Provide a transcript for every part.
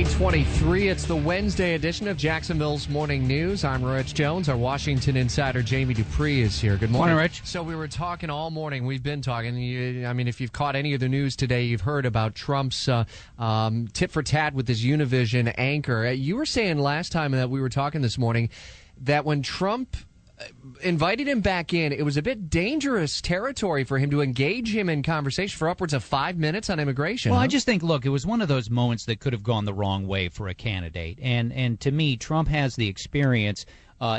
8:23. It's the Wednesday edition of Jacksonville's Morning News. I'm Rich Jones. Our Washington insider, Jamie Dupree, is here. Good morning. Morning, Rich. So we were talking all morning. We've been talking. I mean, if you've caught any of the news today, you've heard about Trump's tit for tat with his Univision anchor. You were saying last time that we were talking this morning that when Trump invited him back in, it was a bit dangerous territory for him to engage him in conversation for upwards of 5 minutes on immigration. Well, I just think, look, it was one of those moments that could have gone the wrong way for a candidate. And to me, Trump has the experience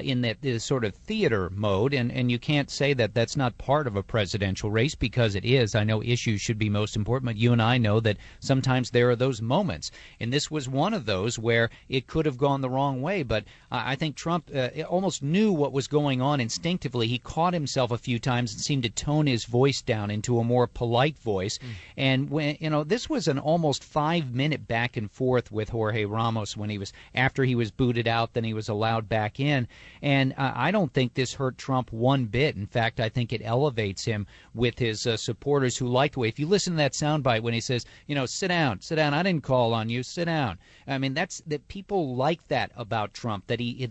in that this sort of theater mode, and you can't say that that's not part of a presidential race, because it is. I know issues should be most important, but you and I know that sometimes there are those moments, and this was one of those where it could have gone the wrong way. But I think Trump almost knew what was going on instinctively. He caught himself a few times and seemed to tone his voice down into a more polite voice. And when, you know, this was an almost 5 minute back and forth with Jorge Ramos when he was, after he was booted out, then he was allowed back in. And I don't think this hurt Trump one bit. In fact, I think it elevates him with his supporters who like the way. If you listen to that soundbite when he says, you know, sit down, I didn't call on you, sit down. I mean, that's that people like that about Trump, that he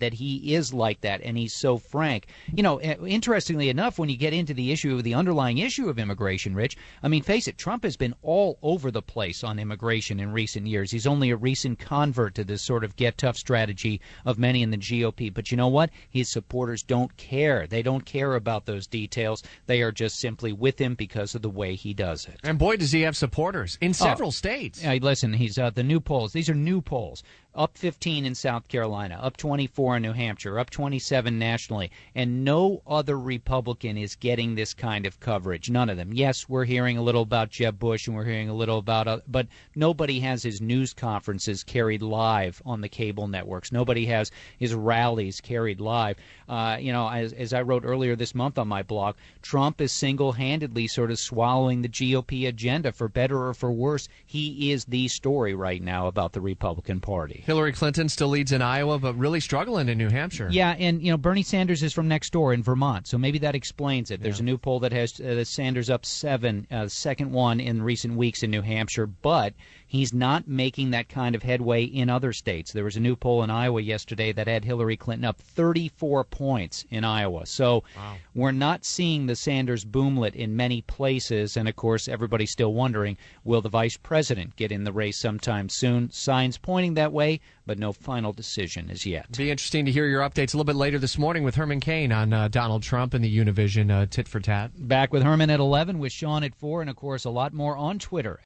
is like that, and he's so frank. You know, interestingly enough, when you get into the issue, the underlying issue of immigration, Rich, I mean, face it, Trump has been all over the place on immigration in recent years. He's only a recent convert to this sort of get-tough strategy of many in the GOP. But you know what? His supporters don't care. They don't care about those details. They are just simply with him because of the way he does it. And boy, does he have supporters in several states. Listen, he's the new polls. These are new polls. Up 15 in South Carolina, up 24 in New Hampshire, up 27 nationally, and no other Republican is getting this kind of coverage. None of them. Yes, we're hearing a little about Jeb Bush, and we're hearing a little about, but nobody has his news conferences carried live on the cable networks. Nobody has his rallies carried live. You know, as I wrote earlier this month on my blog, Trump is single-handedly sort of swallowing the GOP agenda, for better or for worse. He is the story right now about the Republican Party. Hillary Clinton still leads in Iowa, but really struggling in New Hampshire. Yeah, and, you know, Bernie Sanders is from next door in Vermont, so maybe that explains it. There's a new poll that has Sanders up 7, second one in recent weeks in New Hampshire, but he's not making that kind of headway in other states. There was a new poll in Iowa yesterday that had Hillary Clinton up 34 points in Iowa. So we're not seeing the Sanders boomlet in many places, and, of course, everybody's still wondering, will the vice president get in the race sometime soon? Signs pointing that way, but no final decision as yet. Be interesting to hear your updates a little bit later this morning with Herman Cain on Donald Trump and the Univision tit for tat. Back with Herman at 11, with Sean at 4, and of course a lot more on Twitter.